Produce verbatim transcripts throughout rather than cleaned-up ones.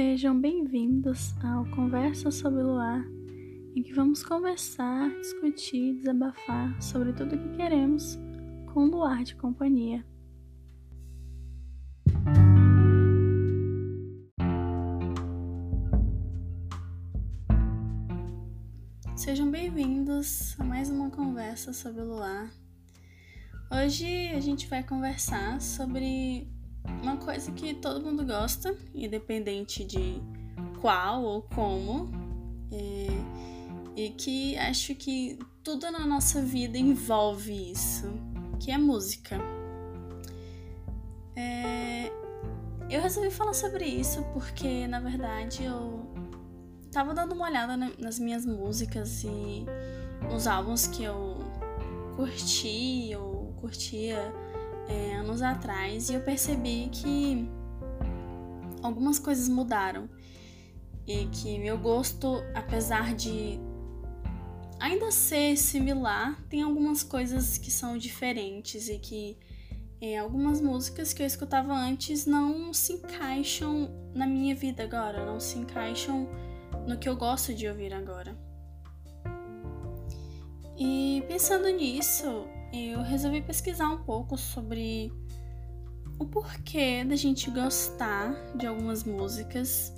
Sejam bem-vindos ao Conversa sobre o Luar, em que vamos conversar, discutir, desabafar sobre tudo o que queremos com um luar de companhia. Sejam bem-vindos a mais uma Conversa sobre o Luar. Hoje a gente vai conversar sobre uma coisa que todo mundo gosta, independente de qual ou como, é, e que acho que tudo na nossa vida envolve isso, que é música. É, eu resolvi falar sobre isso porque, na verdade, eu tava dando uma olhada nas minhas músicas e nos álbuns que eu curti ou curtia É, anos atrás, e eu percebi que algumas coisas mudaram e que meu gosto, apesar de ainda ser similar, tem algumas coisas que são diferentes e que é, algumas músicas que eu escutava antes não se encaixam na minha vida agora, não se encaixam no que eu gosto de ouvir agora. E pensando nisso, eu resolvi pesquisar um pouco sobre o porquê da gente gostar de algumas músicas,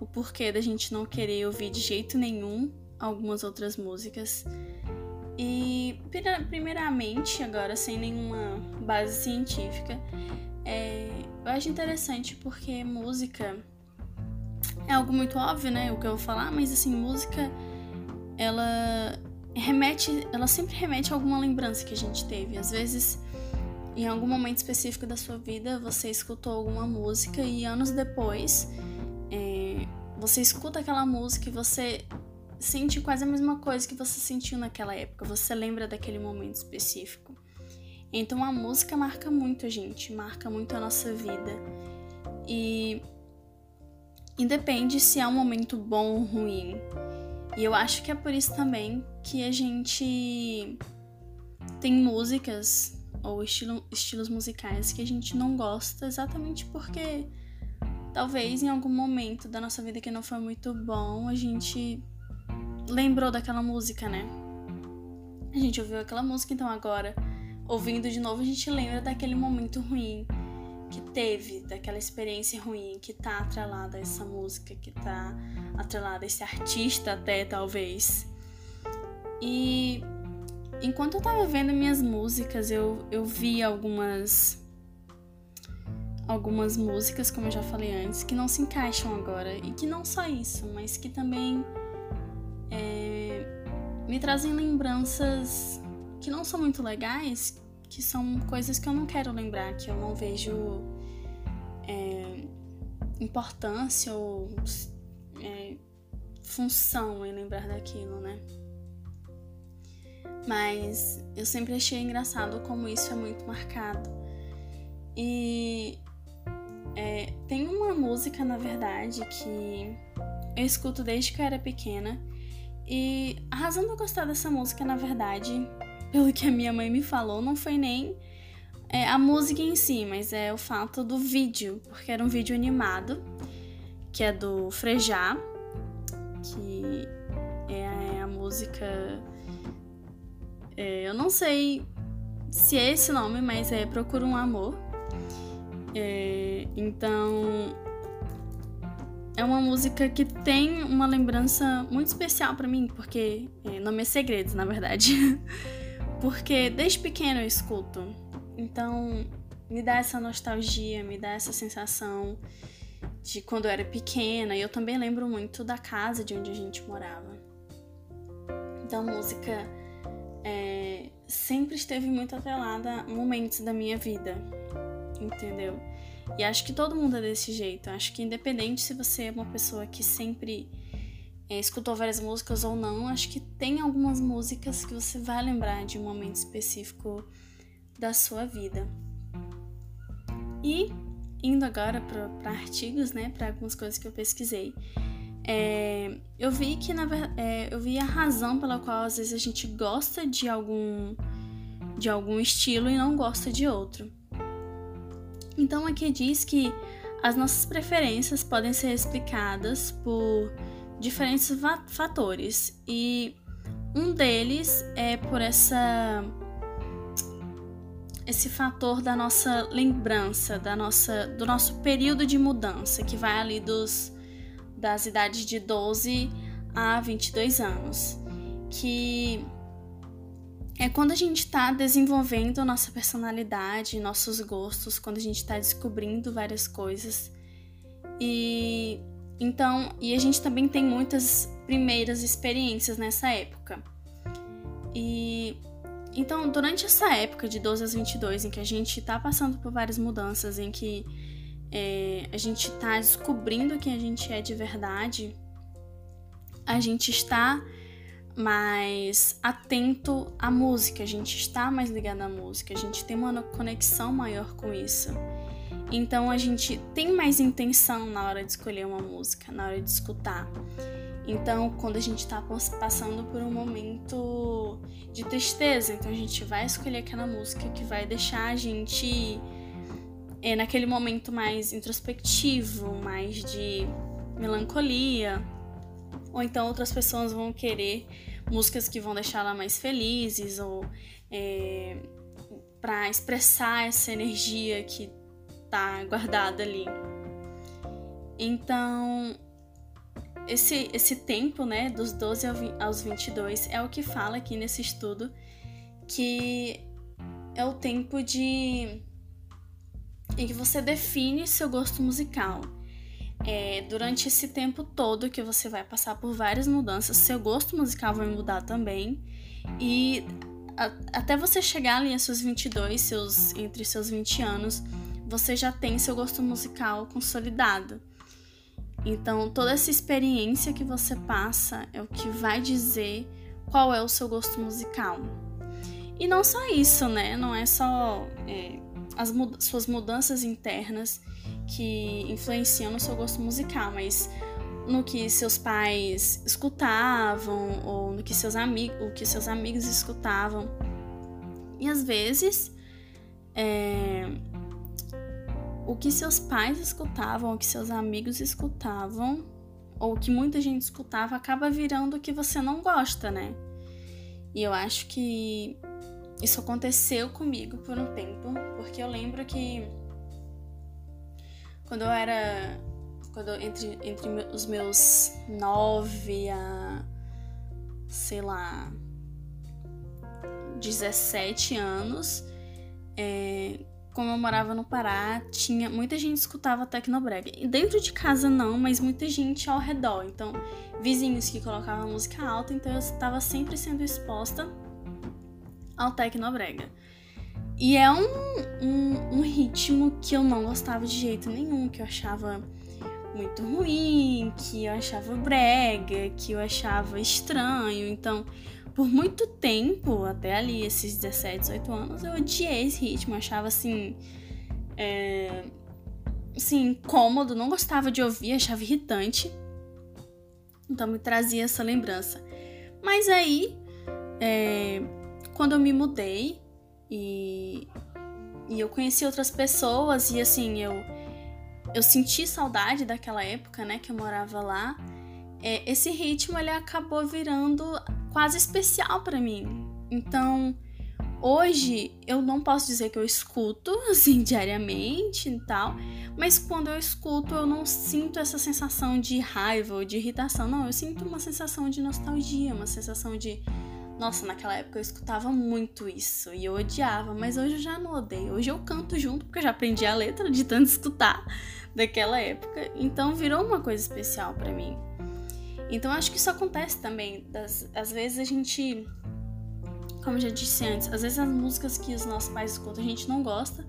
o porquê da gente não querer ouvir de jeito nenhum algumas outras músicas. E, primeiramente, agora sem nenhuma base científica, é, eu acho interessante porque música é algo muito óbvio, né? O que eu vou falar, mas assim, música, ela... remete, ela sempre remete a alguma lembrança que a gente teve. Às vezes, em algum momento específico da sua vida, você escutou alguma música e anos depois é, você escuta aquela música e você sente quase a mesma coisa que você sentiu naquela época. Você lembra daquele momento específico. Então a música marca muito a gente, marca muito a nossa vida. E independe se é um momento bom ou ruim. E eu acho que é por isso também que a gente tem músicas ou estilo, estilos musicais que a gente não gosta, exatamente porque talvez em algum momento da nossa vida que não foi muito bom, a gente lembrou daquela música, né? A gente ouviu aquela música, então agora, ouvindo de novo, a gente lembra daquele momento ruim que teve, daquela experiência ruim que tá atrelada a essa música, que tá atrelada a esse artista até, talvez. E enquanto eu tava vendo minhas músicas, eu, eu vi algumas algumas músicas, como eu já falei antes, que não se encaixam agora. E que não só isso, mas que também é, me trazem lembranças que não são muito legais, que são coisas que eu não quero lembrar, que eu não vejo é, importância ou é, função em lembrar daquilo, né? Mas eu sempre achei engraçado como isso é muito marcado. E é, tem uma música, na verdade, que eu escuto desde que eu era pequena. E a razão de eu gostar dessa música, na verdade, pelo que a minha mãe me falou, não foi nem é, a música em si, mas é o fato do vídeo, porque era um vídeo animado, que é do Frejá, que é a música... É, eu não sei se é esse nome, mas é Procuro Um Amor. É, então, é uma música que tem uma lembrança muito especial pra mim, porque... É, nome é segredo, na verdade. Porque desde pequeno eu escuto, então me dá essa nostalgia, me dá essa sensação de quando eu era pequena. E eu também lembro muito da casa de onde a gente morava. Então a música é, sempre esteve muito atrelada a momentos da minha vida, entendeu? E acho que todo mundo é desse jeito. Acho que independente se você é uma pessoa que sempre... escutou várias músicas ou não, acho que tem algumas músicas que você vai lembrar de um momento específico da sua vida. E indo agora para artigos, né, para algumas coisas que eu pesquisei, é, eu vi que na é, eu vi a razão pela qual às vezes a gente gosta de algum de algum estilo e não gosta de outro. Então aqui diz que As nossas preferências podem ser explicadas por diferentes fatores e um deles é por essa, esse fator da nossa lembrança, da nossa, do nosso período de mudança, que vai ali dos, das idades de doze a vinte e dois anos, que é quando a gente está desenvolvendo nossa personalidade, nossos gostos, quando a gente está descobrindo várias coisas. E, então, e a gente também tem muitas primeiras experiências nessa época. E, então, durante essa época de doze às vinte e dois, em que a gente está passando por várias mudanças, em que é, a gente está descobrindo quem a gente é de verdade, a gente está mais atento à música, a gente está mais ligado à música, a gente tem uma conexão maior com isso. Então a gente tem mais intenção na hora de escolher uma música, na hora de escutar. Então quando a gente está passando por um momento de tristeza, então a gente vai escolher aquela música que vai deixar a gente é, naquele momento mais introspectivo, mais de melancolia. Ou então outras pessoas vão querer músicas que vão deixá-la mais felizes, ou é, para expressar essa energia que tá guardada ali. Então, esse, esse tempo, né, dos doze aos vinte e dois, é o que fala aqui nesse estudo, que é o tempo de, em que você define seu gosto musical. É, durante esse tempo todo que você vai passar por várias mudanças, seu gosto musical vai mudar também, e a, até você chegar ali aos seus vinte e dois, seus, entre seus vinte anos, você já tem seu gosto musical consolidado. Então toda essa experiência que você passa é o que vai dizer qual é o seu gosto musical. E não só isso, né? Não é só é, as mud- suas mudanças internas que influenciam no seu gosto musical, mas no que seus pais escutavam, ou no que seus, ami- o que seus amigos escutavam. E às vezes, é... o que seus pais escutavam, o que seus amigos escutavam, ou o que muita gente escutava, acaba virando o que você não gosta, né? E eu acho que isso aconteceu comigo por um tempo, porque eu lembro que Quando eu era, quando eu, entre, entre os meus nove a, sei lá, dezessete anos, é, como eu morava no Pará, tinha, muita gente escutava Tecnobrega. E dentro de casa não, mas muita gente ao redor. Então, vizinhos que colocavam música alta, então eu estava sempre sendo exposta ao Tecnobrega. E é um, um, um ritmo que eu não gostava de jeito nenhum, que eu achava muito ruim, que eu achava brega, que eu achava estranho. Então, por muito tempo, até ali, esses dezessete, dezoito anos, eu odiei esse ritmo. Eu achava, assim, é, assim, incômodo, não gostava de ouvir, achava irritante. Então, me trazia essa lembrança. Mas aí, é, quando eu me mudei, E, e eu conheci outras pessoas e, assim, eu, eu senti saudade daquela época, né, que eu morava lá. É, esse ritmo, ele acabou virando quase especial pra mim. Então, hoje, eu não posso dizer que eu escuto, assim, diariamente e tal, mas quando eu escuto, eu não sinto essa sensação de raiva ou de irritação. Não, eu sinto uma sensação de nostalgia, uma sensação de... Nossa, naquela época eu escutava muito isso e eu odiava, mas hoje eu já não odeio. Hoje eu canto junto, porque eu já aprendi a letra de tanto escutar daquela época. Então virou uma coisa especial pra mim. Então acho que isso acontece também. Das, às vezes a gente, como eu já disse antes, às vezes as músicas que os nossos pais escutam a gente não gosta,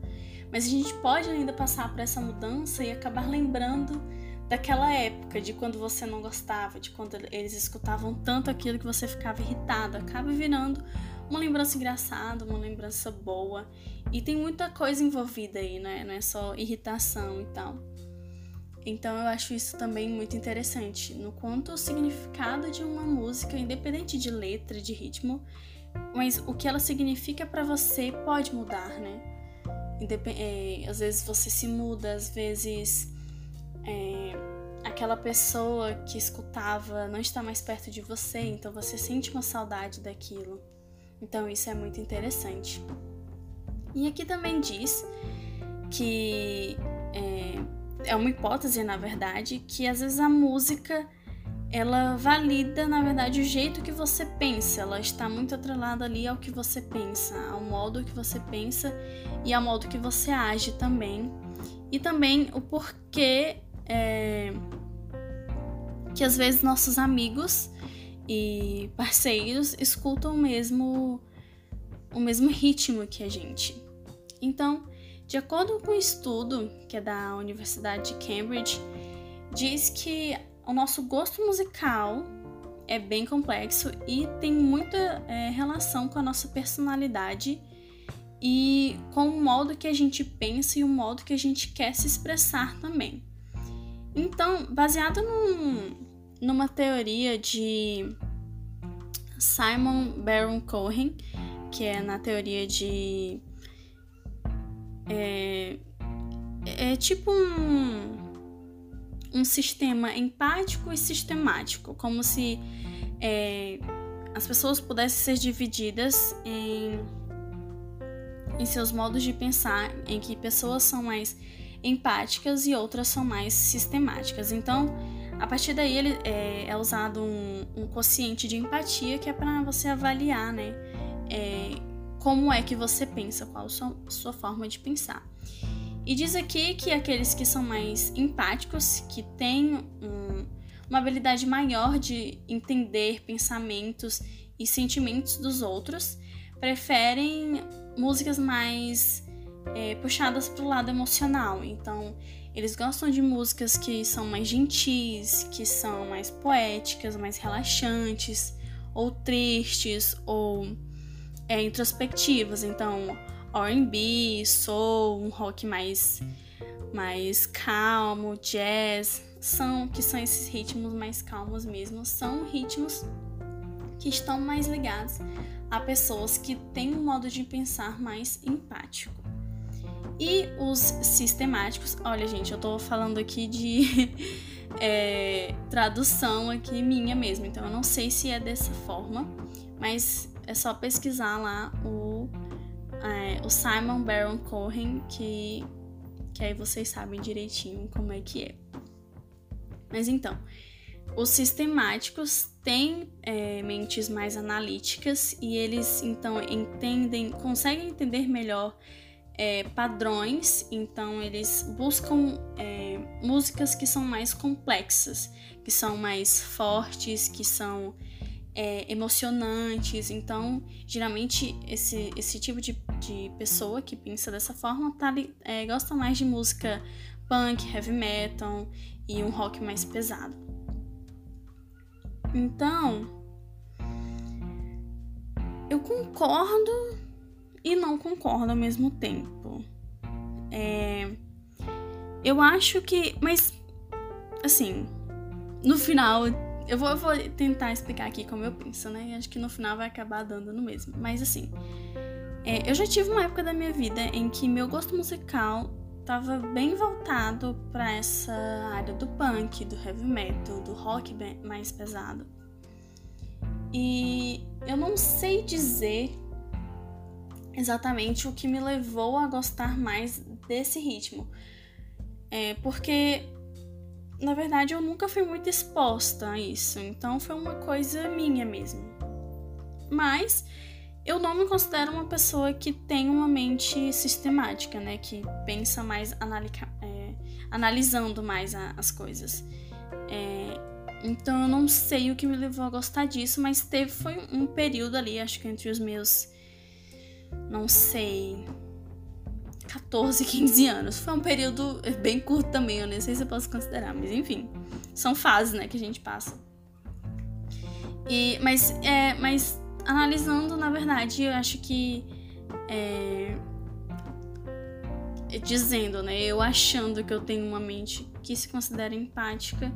mas a gente pode ainda passar por essa mudança e acabar lembrando daquela época, de quando você não gostava, de quando eles escutavam tanto aquilo que você ficava irritado. Acaba virando uma lembrança engraçada, uma lembrança boa. E tem muita coisa envolvida aí, né? Não é só irritação e tal. Então eu acho isso também muito interessante, no quanto o significado de uma música, independente de letra, de ritmo, mas o que ela significa pra você pode mudar, né? Indep- é, às vezes você se muda, às vezes... é, aquela pessoa que escutava não está mais perto de você, então você sente uma saudade daquilo. Então isso é muito interessante. E aqui também diz que é, é uma hipótese, na verdade, que às vezes a música ela valida, na verdade, o jeito que você pensa. Ela está muito atrelada ali ao que você pensa, ao modo que você pensa e ao modo que você age também. E também o porquê é, que às vezes nossos amigos e parceiros escutam o mesmo, o mesmo ritmo que a gente. Então, de acordo com um estudo, que é da Universidade de Cambridge, diz que o nosso gosto musical é bem complexo e tem muita é, relação com a nossa personalidade e com o modo que a gente pensa e o modo que a gente quer se expressar também. Então, baseado num, numa teoria de Simon Baron Cohen, que é na teoria de... É, é tipo um... um sistema empático e sistemático, como se é, as pessoas pudessem ser divididas em, em seus modos de pensar, em que pessoas são mais empáticas e outras são mais sistemáticas. Então, a partir daí ele, é, é usado um, um quociente de empatia, que é para você avaliar, né, é, como é que você pensa, qual a sua, sua forma de pensar. E diz aqui que aqueles que são mais empáticos, que têm um, uma habilidade maior de entender pensamentos e sentimentos dos outros, preferem músicas mais é, puxadas para o lado emocional. Então, eles gostam de músicas que são mais gentis, que são mais poéticas, mais relaxantes, ou tristes, ou é, introspectivas. Então, R and B, soul, um rock mais, mais calmo, jazz, são, que são esses ritmos mais calmos mesmo, são ritmos que estão mais ligados a pessoas que têm um modo de pensar mais empático. E os sistemáticos, olha gente, eu tô falando aqui de é, tradução aqui minha mesmo, então eu não sei se é dessa forma, mas é só pesquisar lá o É, o Simon Baron Cohen, que, que aí vocês sabem direitinho como é que é. Mas então, os sistemáticos têm é, mentes mais analíticas e eles, então, entendem, conseguem entender melhor é, padrões, então eles buscam é, músicas que são mais complexas, que são mais fortes, que são... É, emocionantes, então geralmente esse, esse tipo de, de pessoa que pensa dessa forma tá, é, gosta mais de música punk, heavy metal e um rock mais pesado. Então eu concordo e não concordo ao mesmo tempo. É, eu acho que, mas assim, no final Eu vou, eu vou tentar explicar aqui como eu penso, né? E acho que no final vai acabar dando no mesmo. Mas assim, é, eu já tive uma época da minha vida em que meu gosto musical tava bem voltado pra essa área do punk, do heavy metal, do rock mais pesado. E eu não sei dizer exatamente o que me levou a gostar mais desse ritmo. É, porque... Na verdade, eu nunca fui muito exposta a isso, então foi uma coisa minha mesmo. Mas eu não me considero uma pessoa que tem uma mente sistemática, né? Que pensa mais, analica, é, analisando mais a, as coisas. É, então eu não sei o que me levou a gostar disso, mas teve, foi um período ali, acho que entre os meus, não sei... catorze, quinze anos. Foi um período bem curto também, eu nem sei se eu posso considerar, mas enfim, são fases, né, que a gente passa. E, mas, é, mas analisando, na verdade, eu acho que é, dizendo, né, eu achando que eu tenho uma mente que se considera empática,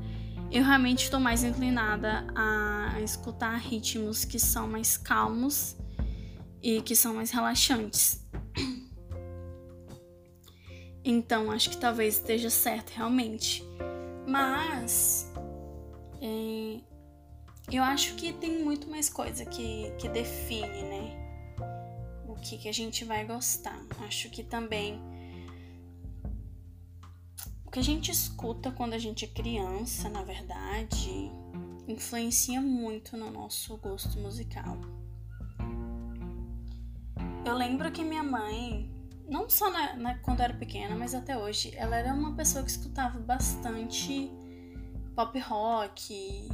eu realmente estou mais inclinada a escutar ritmos que são mais calmos e que são mais relaxantes. Então, acho que talvez esteja certo, realmente. Mas é, eu acho que tem muito mais coisa que, que define, né? O que, que a gente vai gostar. Acho que também o que a gente escuta quando a gente é criança, na verdade, influencia muito no nosso gosto musical. Eu lembro que minha mãe, não só na, na, quando eu era pequena, mas até hoje, ela era uma pessoa que escutava bastante pop rock,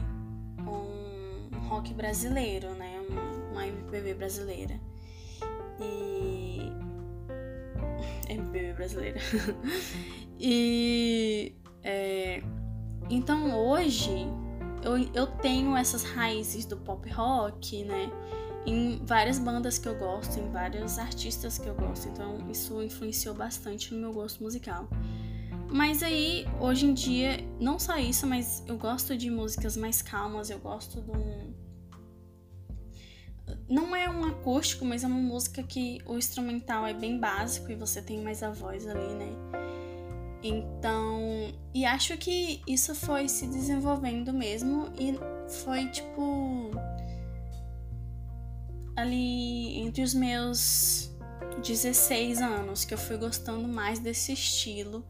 um rock brasileiro, né? Uma, uma M P B brasileira. E... M P B brasileira. E... É... Então hoje, eu, eu tenho essas raízes do pop rock, né? Em várias bandas que eu gosto, em vários artistas que eu gosto. Então, isso influenciou bastante no meu gosto musical. Mas aí, hoje em dia, não só isso, mas eu gosto de músicas mais calmas. Eu gosto de um... Não é um acústico, mas é uma música que o instrumental é bem básico e você tem mais a voz ali, né? Então... E acho que isso foi se desenvolvendo mesmo e foi, tipo... ali entre os meus dezesseis anos, que eu fui gostando mais desse estilo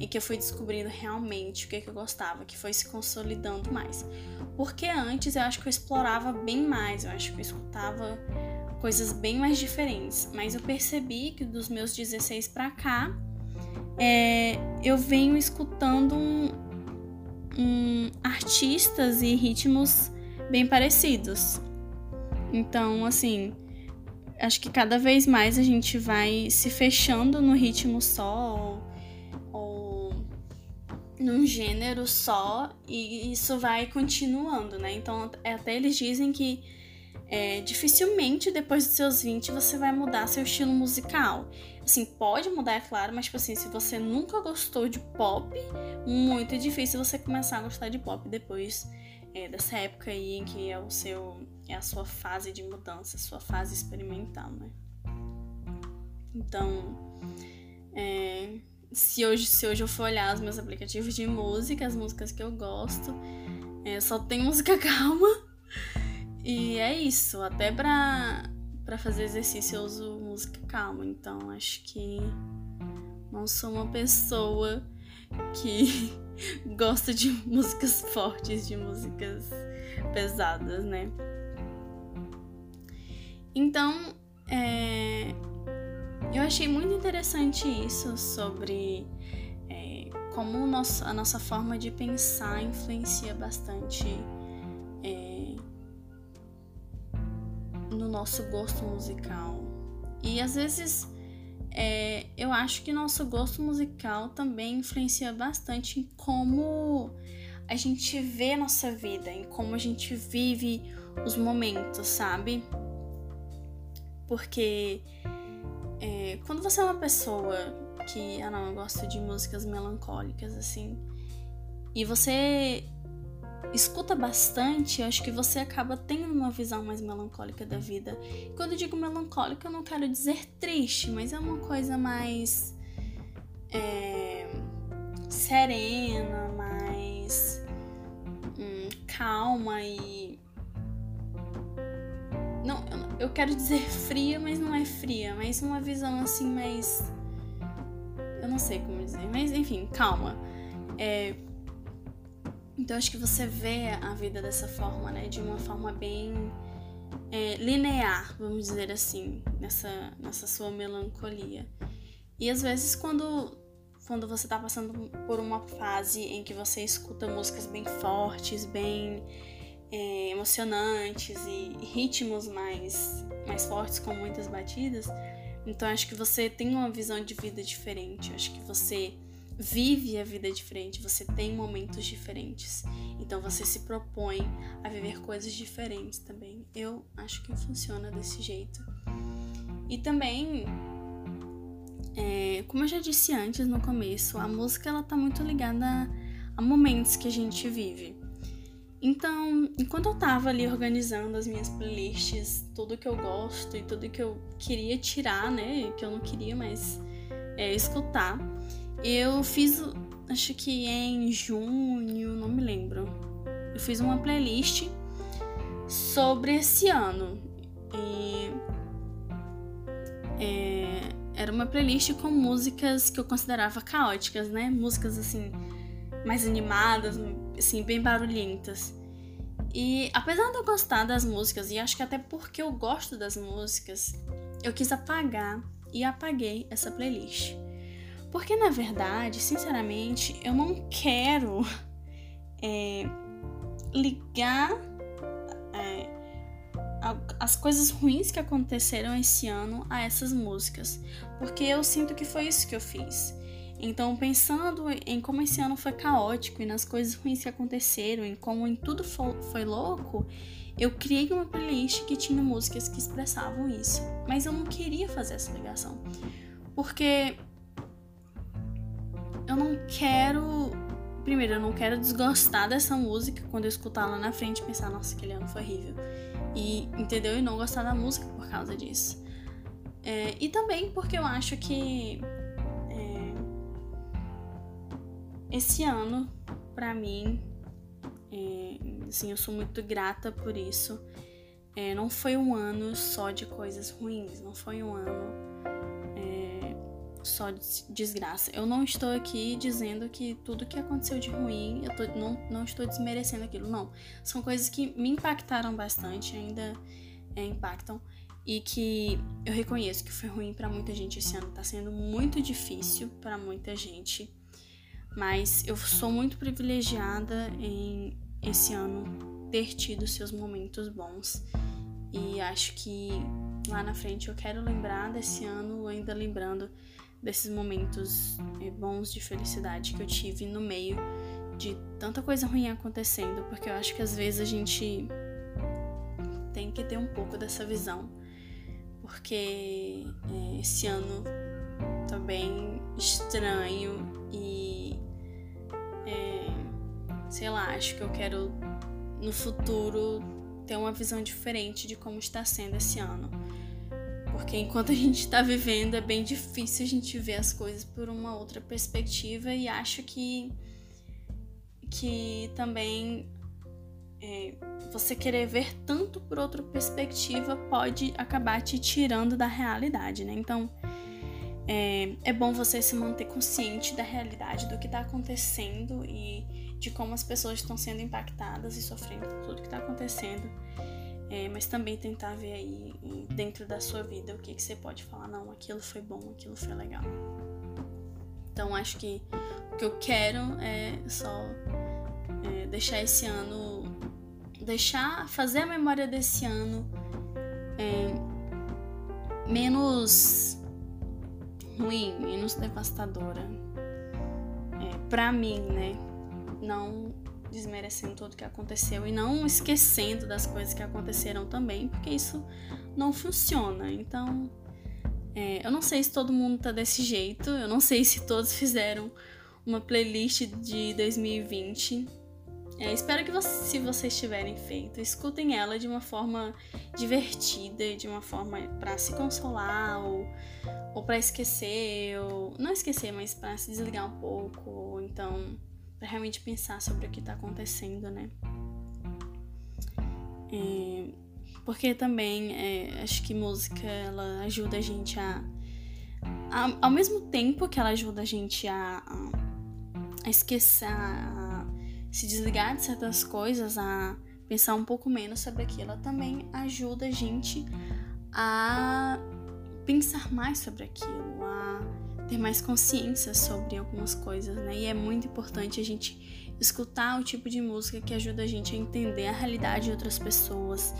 e que eu fui descobrindo realmente o que, é que eu gostava, que foi se consolidando mais. Porque antes eu acho que eu explorava bem mais, eu acho que eu escutava coisas bem mais diferentes, mas eu percebi que dos meus dezesseis pra cá, é, eu venho escutando um, um, artistas e ritmos bem parecidos. Então, assim, acho que cada vez mais a gente vai se fechando no ritmo só ou, ou num gênero só e isso vai continuando, né? Então, até eles dizem que é, dificilmente depois dos seus vinte você vai mudar seu estilo musical. Assim, pode mudar, é claro, mas, tipo assim, se você nunca gostou de pop, muito difícil você começar a gostar de pop depois... É dessa época aí em que é, o seu, é a sua fase de mudança, a sua fase experimental, né? Então, é, se, hoje, se hoje eu for olhar os meus aplicativos de música, as músicas que eu gosto, é, só tem música calma. E é isso, até pra, pra fazer exercício eu uso música calma. Então, acho que não sou uma pessoa que... gosto de músicas fortes, de músicas pesadas, né? Então, é, eu achei muito interessante isso sobre é, como o nosso, a nossa forma de pensar influencia bastante é, no nosso gosto musical. E às vezes... É, eu acho que nosso gosto musical também influencia bastante em como a gente vê a nossa vida, em como a gente vive os momentos, sabe? Porque é, quando você é uma pessoa que, ah não, eu gosto de músicas melancólicas, assim, e você escuta bastante, acho que você acaba tendo uma visão mais melancólica da vida. Quando eu digo melancólica, eu não quero dizer triste, mas é uma coisa mais é, serena, mais hum, calma e... Não, eu quero dizer fria, mas não é fria, mas uma visão assim mais... Eu não sei como dizer, mas enfim, calma. É... Então, acho que você vê a vida dessa forma, né? De uma forma bem é, linear, vamos dizer assim, nessa, nessa sua melancolia. E, às vezes, quando, quando você tá passando por uma fase em que você escuta músicas bem fortes, bem é, emocionantes e ritmos mais, mais fortes, com muitas batidas, então acho que você tem uma visão de vida diferente. Acho que você... vive a vida diferente, você tem momentos diferentes, então você se propõe a viver coisas diferentes também. Eu acho que funciona desse jeito. E também, é, como eu já disse antes no começo, a música ela tá muito ligada a, a momentos que a gente vive. Então, enquanto eu tava ali organizando as minhas playlists, tudo que eu gosto e tudo que eu queria tirar, né, que eu não queria mais é, escutar, eu fiz acho que em junho, não me lembro, eu fiz uma playlist sobre esse ano. E, é, era uma playlist com músicas que eu considerava caóticas, né? Músicas assim, mais animadas, assim, bem barulhentas. E apesar de eu gostar das músicas, e acho que até porque eu gosto das músicas, eu quis apagar e apaguei essa playlist. Porque, na verdade, sinceramente, eu não quero é, ligar é, a, as coisas ruins que aconteceram esse ano a essas músicas. Porque eu sinto que foi isso que eu fiz. Então, pensando em como esse ano foi caótico e nas coisas ruins que aconteceram, em como em tudo foi, foi louco, eu criei uma playlist que tinha músicas que expressavam isso. Mas eu não queria fazer essa ligação. Porque... eu não quero... Primeiro, eu não quero desgostar dessa música quando eu escutar lá na frente e pensar, nossa, aquele ano foi horrível. E, entendeu? E não gostar da música por causa disso. É, e também porque eu acho que... É, esse ano, pra mim... É, assim, eu sou muito grata por isso. É, não foi um ano só de coisas ruins. Não foi um ano... só desgraça. Eu não estou aqui dizendo que tudo que aconteceu de ruim, eu tô, não, não estou desmerecendo aquilo, não. São coisas que me impactaram bastante, ainda é, impactam, e que eu reconheço que foi ruim pra muita gente esse ano. Tá sendo muito difícil pra muita gente, mas eu sou muito privilegiada em esse ano ter tido seus momentos bons, e acho que lá na frente eu quero lembrar desse ano, ainda lembrando desses momentos bons de felicidade que eu tive no meio de tanta coisa ruim acontecendo, porque eu acho que às vezes a gente tem que ter um pouco dessa visão, porque é, esse ano tá bem estranho e é, sei lá, acho que eu quero no futuro ter uma visão diferente de como está sendo esse ano. Porque enquanto a gente está vivendo, é bem difícil a gente ver as coisas por uma outra perspectiva, e acho que, que também é, você querer ver tanto por outra perspectiva pode acabar te tirando da realidade, né? Então, é, é bom você se manter consciente da realidade, do que está acontecendo e de como as pessoas estão sendo impactadas e sofrendo por tudo que está acontecendo. É, mas também tentar ver aí dentro da sua vida o que, que você pode falar, não, aquilo foi bom, aquilo foi legal. Então acho que o que eu quero é só é, deixar esse ano, deixar, fazer a memória desse ano é, menos ruim, menos devastadora é, pra mim, né? Não desmerecendo tudo que aconteceu e não esquecendo das coisas que aconteceram também, porque isso não funciona. Então, é, eu não sei se todo mundo tá desse jeito, eu não sei se todos fizeram uma playlist de dois mil e vinte. É, espero que você, se vocês tiverem feito, escutem ela de uma forma divertida, de uma forma para se consolar ou, ou para esquecer, ou não esquecer, mas para se desligar um pouco, ou então pra realmente pensar sobre o que tá acontecendo, né? É, porque também é, acho que música, ela ajuda a gente a, a... Ao mesmo tempo que ela ajuda a gente a, a, a esquecer, a, a se desligar de certas coisas, a pensar um pouco menos sobre aquilo, ela também ajuda a gente a pensar mais sobre aquilo, a ter mais consciência sobre algumas coisas, né? E é muito importante a gente escutar o tipo de música que ajuda a gente a entender a realidade de outras pessoas,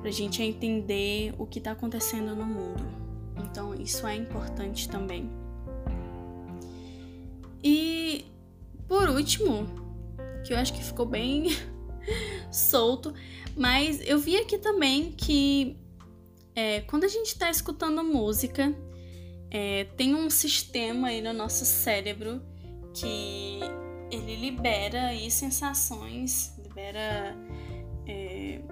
pra gente entender o que tá acontecendo no mundo. Então, isso é importante também. E, por último, que eu acho que ficou bem solto, mas eu vi aqui também que é, quando a gente tá escutando música... É, tem um sistema aí no nosso cérebro que ele libera aí sensações, libera é,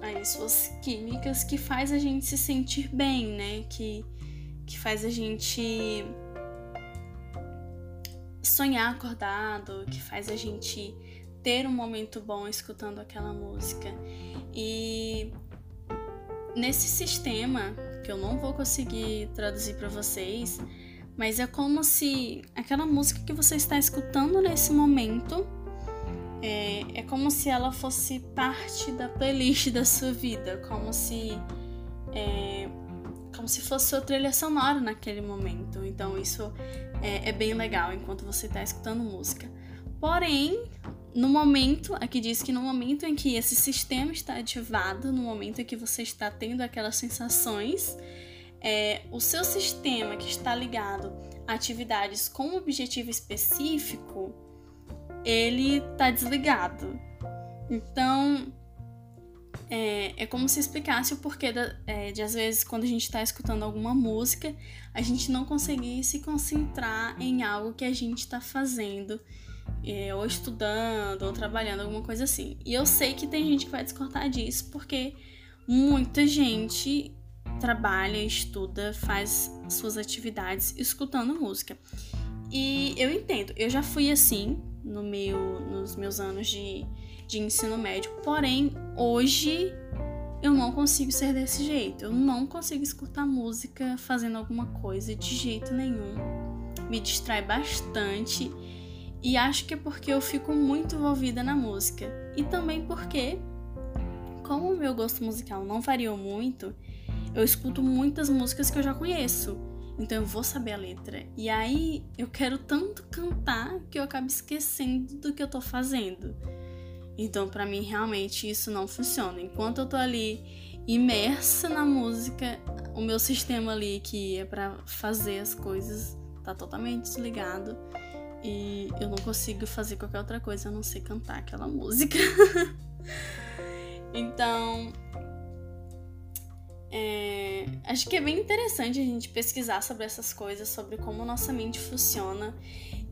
aí suas químicas que faz a gente se sentir bem, né? Que, que faz a gente sonhar acordado, que faz a gente ter um momento bom escutando aquela música. E nesse sistema, que eu não vou conseguir traduzir para vocês, mas é como se aquela música que você está escutando nesse momento é, é como se ela fosse parte da playlist da sua vida, como se é, como se fosse sua trilha sonora naquele momento. Então isso é, é bem legal enquanto você está escutando música. Porém, no momento, aqui diz que no momento em que esse sistema está ativado, no momento em que você está tendo aquelas sensações, É, o seu sistema que está ligado a atividades com um objetivo específico, ele está desligado. Então, é, é como se explicasse o porquê da, é, de, às vezes, quando a gente está escutando alguma música, a gente não conseguir se concentrar em algo que a gente está fazendo, é, ou estudando, ou trabalhando, alguma coisa assim. E eu sei que tem gente que vai discordar disso, porque muita gente trabalha, estuda, faz suas atividades escutando música. E eu entendo, eu já fui assim no meu, nos meus anos de, de ensino médio, porém, hoje eu não consigo ser desse jeito. Eu não consigo escutar música fazendo alguma coisa de jeito nenhum. Me distrai bastante e acho que é porque eu fico muito envolvida na música. E também porque, como o meu gosto musical não variou muito, eu escuto muitas músicas que eu já conheço, então eu vou saber a letra. E aí eu quero tanto cantar que eu acabo esquecendo do que eu tô fazendo. Então pra mim realmente isso não funciona. Enquanto eu tô ali imersa na música, o meu sistema ali que é pra fazer as coisas tá totalmente desligado. E eu não consigo fazer qualquer outra coisa a não ser cantar aquela música. Então... É, acho que é bem interessante a gente pesquisar sobre essas coisas, sobre como nossa mente funciona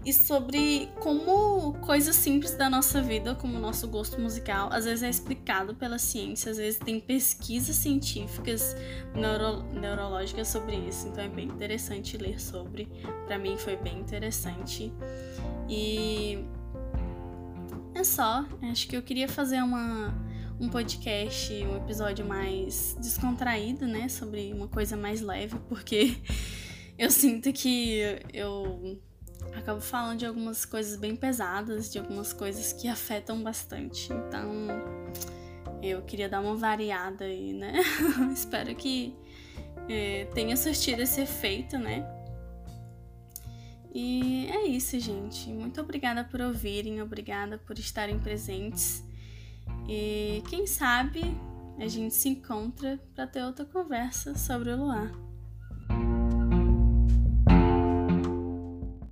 e sobre como coisas simples da nossa vida, como o nosso gosto musical, às vezes é explicado pela ciência, às vezes tem pesquisas científicas neuro, neurológicas sobre isso, então é bem interessante ler sobre. Pra mim foi bem interessante. E é só, acho que eu queria fazer uma... um podcast, um episódio mais descontraído, né? Sobre uma coisa mais leve, porque eu sinto que eu acabo falando de algumas coisas bem pesadas, de algumas coisas que afetam bastante. Então, eu queria dar uma variada aí, né? Espero que é, tenha surtido esse efeito, né? E é isso, gente. Muito obrigada por ouvirem, obrigada por estarem presentes. E quem sabe a gente se encontra para ter outra conversa sobre o luar.